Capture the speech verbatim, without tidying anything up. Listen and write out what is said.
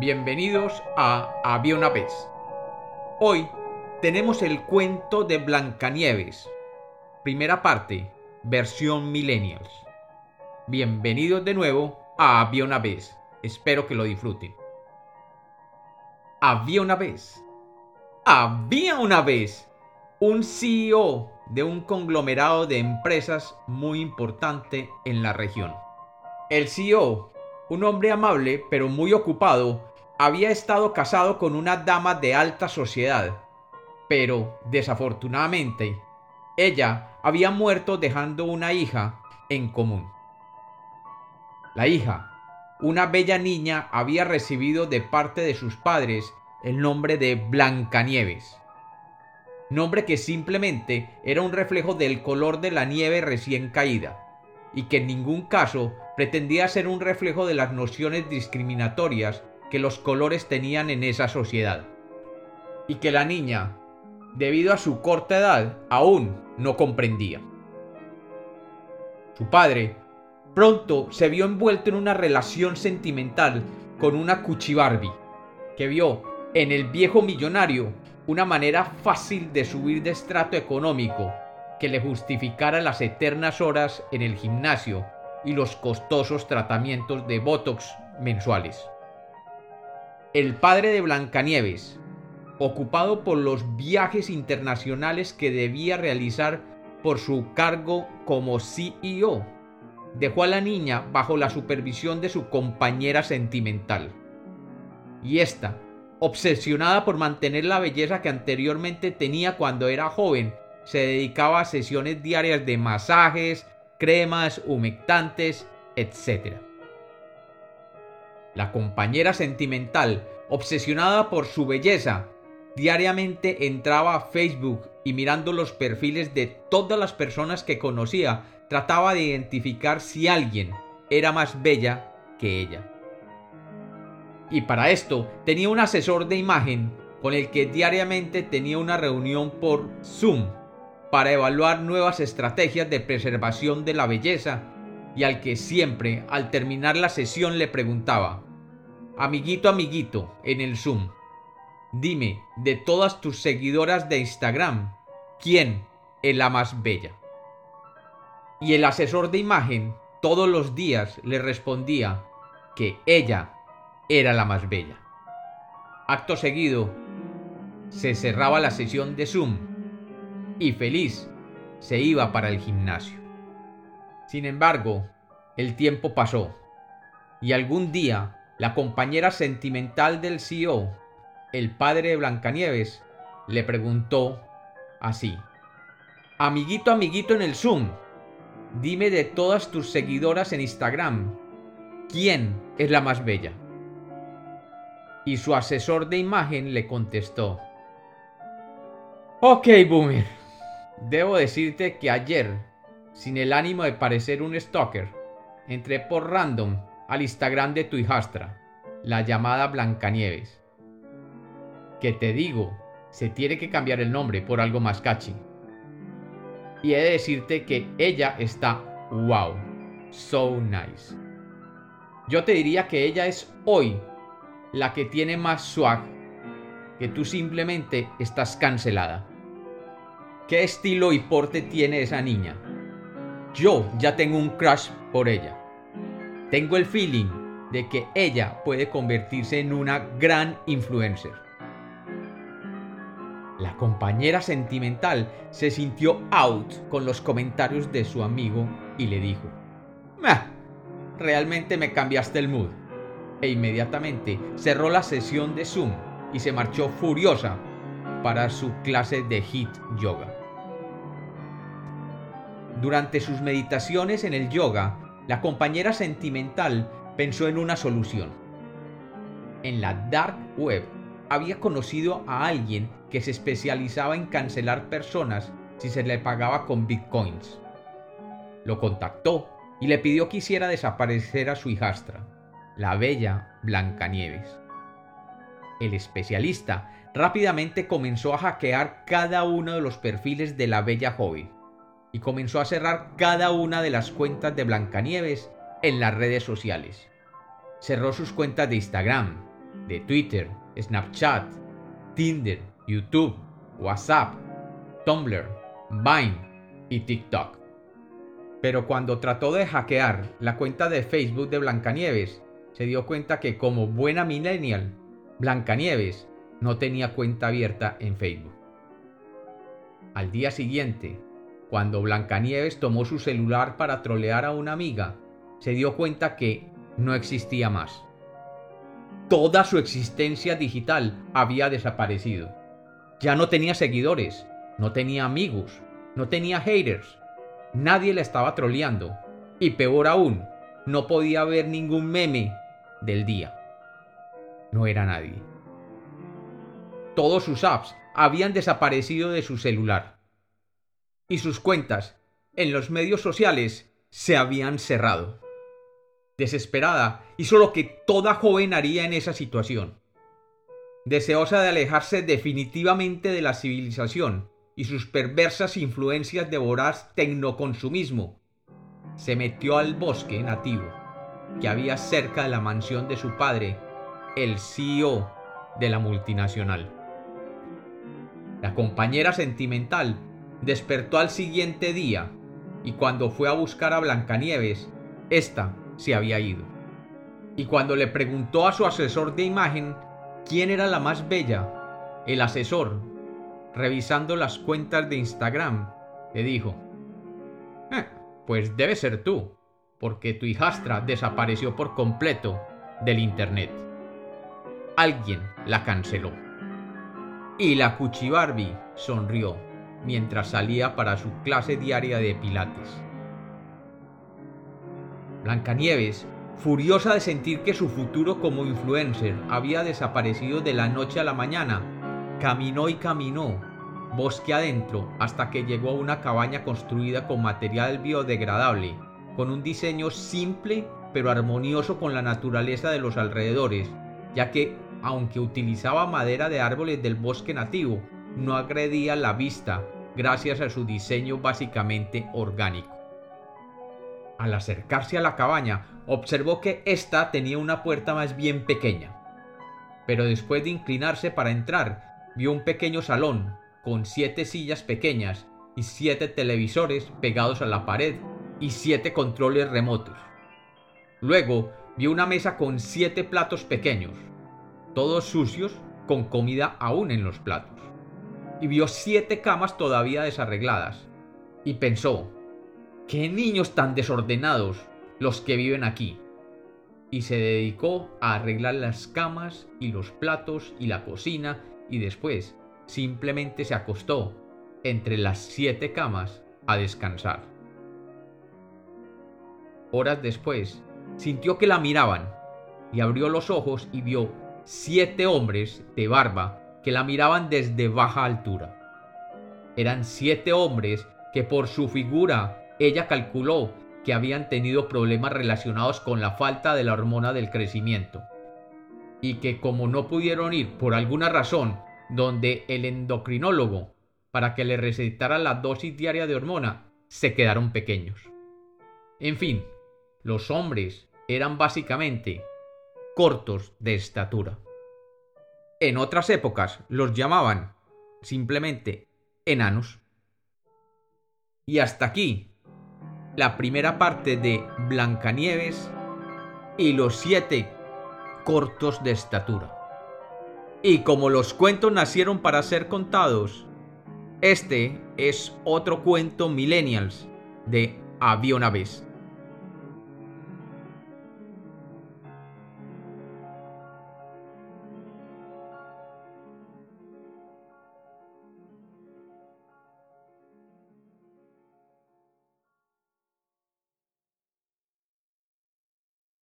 Bienvenidos a Había una vez. Hoy tenemos el cuento de Blancanieves, primera parte, versión millennials. Bienvenidos de nuevo a Había una vez, espero que lo disfruten. Había una vez, había una vez, un C E O de un conglomerado de empresas muy importante en la región. El C E O, un hombre amable pero muy ocupado, había estado casado con una dama de alta sociedad, pero desafortunadamente ella había muerto dejando una hija en común. La hija, una bella niña, había recibido de parte de sus padres el nombre de Blancanieves, nombre que simplemente era un reflejo del color de la nieve recién caída y que en ningún caso pretendía ser un reflejo de las nociones discriminatorias que los colores tenían en esa sociedad, y que la niña, debido a su corta edad, aún no comprendía. Su padre pronto se vio envuelto en una relación sentimental con una cuchibarbi, que vio en el viejo millonario una manera fácil de subir de estrato económico que le justificara las eternas horas en el gimnasio y los costosos tratamientos de botox mensuales. El padre de Blancanieves, ocupado por los viajes internacionales que debía realizar por su cargo como C E O, dejó a la niña bajo la supervisión de su compañera sentimental. Y esta, obsesionada por mantener la belleza que anteriormente tenía cuando era joven, se dedicaba a sesiones diarias de masajes, cremas, humectantes, etcétera. La compañera sentimental, obsesionada por su belleza, diariamente entraba a Facebook y mirando los perfiles de todas las personas que conocía, trataba de identificar si alguien era más bella que ella. Y para esto tenía un asesor de imagen con el que diariamente tenía una reunión por Zoom para evaluar nuevas estrategias de preservación de la belleza, y al que siempre, al terminar la sesión, le preguntaba: amiguito, amiguito, en el Zoom, dime, de todas tus seguidoras de Instagram, ¿quién es la más bella? Y el asesor de imagen todos los días le respondía que ella era la más bella. Acto seguido, se cerraba la sesión de Zoom y feliz se iba para el gimnasio. Sin embargo, el tiempo pasó y algún día la compañera sentimental del C E O, el padre de Blancanieves, le preguntó así: amiguito, amiguito en el Zoom, dime de todas tus seguidoras en Instagram, ¿quién es la más bella? Y su asesor de imagen le contestó: ok, boomer, debo decirte que ayer, sin el ánimo de parecer un stalker, entré por random al Instagram de tu hijastra, la llamada Blancanieves. Que te digo, se tiene que cambiar el nombre por algo más catchy. Y he de decirte que ella está wow, so nice. Yo te diría que ella es hoy la que tiene más swag, que tú simplemente estás cancelada. ¿Qué estilo y porte tiene esa niña? Yo ya tengo un crush por ella. Tengo el feeling de que ella puede convertirse en una gran influencer. La compañera sentimental se sintió out con los comentarios de su amigo y le dijo: "Meh, realmente me cambiaste el mood". E inmediatamente cerró la sesión de Zoom y se marchó furiosa para su clase de HIIT yoga. Durante sus meditaciones en el yoga, la compañera sentimental pensó en una solución. En la dark web había conocido a alguien que se especializaba en cancelar personas si se le pagaba con bitcoins. Lo contactó y le pidió que hiciera desaparecer a su hijastra, la bella Blancanieves. El especialista rápidamente comenzó a hackear cada uno de los perfiles de la bella joven y comenzó a cerrar cada una de las cuentas de Blancanieves en las redes sociales. Cerró sus cuentas de Instagram, de Twitter, Snapchat, Tinder, YouTube, WhatsApp, Tumblr, Vine y TikTok. Pero cuando trató de hackear la cuenta de Facebook de Blancanieves, se dio cuenta que como buena millennial, Blancanieves no tenía cuenta abierta en Facebook. Al día siguiente, cuando Blancanieves tomó su celular para trolear a una amiga, se dio cuenta que no existía más. Toda su existencia digital había desaparecido. Ya no tenía seguidores, no tenía amigos, no tenía haters, nadie la estaba troleando y peor aún, no podía ver ningún meme del día. No era nadie. Todos sus apps habían desaparecido de su celular y sus cuentas en los medios sociales se habían cerrado. Desesperada, hizo lo que toda joven haría en esa situación. Deseosa de alejarse definitivamente de la civilización y sus perversas influencias de voraz tecnoconsumismo, se metió al bosque nativo que había cerca de la mansión de su padre, el C E O de la multinacional. La compañera sentimental despertó al siguiente día y cuando fue a buscar a Blancanieves, ésta se había ido. Y cuando le preguntó a su asesor de imagen quién era la más bella, el asesor, revisando las cuentas de Instagram, le dijo: eh, pues debe ser tú, porque tu hijastra desapareció por completo del internet. Alguien la canceló. Y la cuchibarbi sonrió mientras salía para su clase diaria de pilates. Blancanieves, furiosa de sentir que su futuro como influencer había desaparecido de la noche a la mañana, caminó y caminó, bosque adentro, hasta que llegó a una cabaña construida con material biodegradable, con un diseño simple pero armonioso con la naturaleza de los alrededores, ya que, aunque utilizaba madera de árboles del bosque nativo, no agredía la vista gracias a su diseño básicamente orgánico. Al acercarse a la cabaña, observó que ésta tenía una puerta más bien pequeña. Pero después de inclinarse para entrar, vio un pequeño salón con siete sillas pequeñas y siete televisores pegados a la pared y siete controles remotos. Luego, vio una mesa con siete platos pequeños, todos sucios, con comida aún en los platos. Y vio siete camas todavía desarregladas. Y pensó: ¡qué niños tan desordenados los que viven aquí! Y se dedicó a arreglar las camas y los platos y la cocina y después simplemente se acostó entre las siete camas a descansar. Horas después sintió que la miraban y abrió los ojos y vio siete hombres de barba que la miraban desde baja altura. Eran siete hombres que por su figura ella calculó que habían tenido problemas relacionados con la falta de la hormona del crecimiento y que como no pudieron ir por alguna razón donde el endocrinólogo para que le recetara la dosis diaria de hormona, se quedaron pequeños. En fin, los hombres eran básicamente cortos de estatura. En otras épocas los llamaban simplemente enanos. Y hasta aquí la primera parte de Blancanieves y los siete cortos de estatura. Y como los cuentos nacieron para ser contados, este es otro cuento millennials de Avionaves.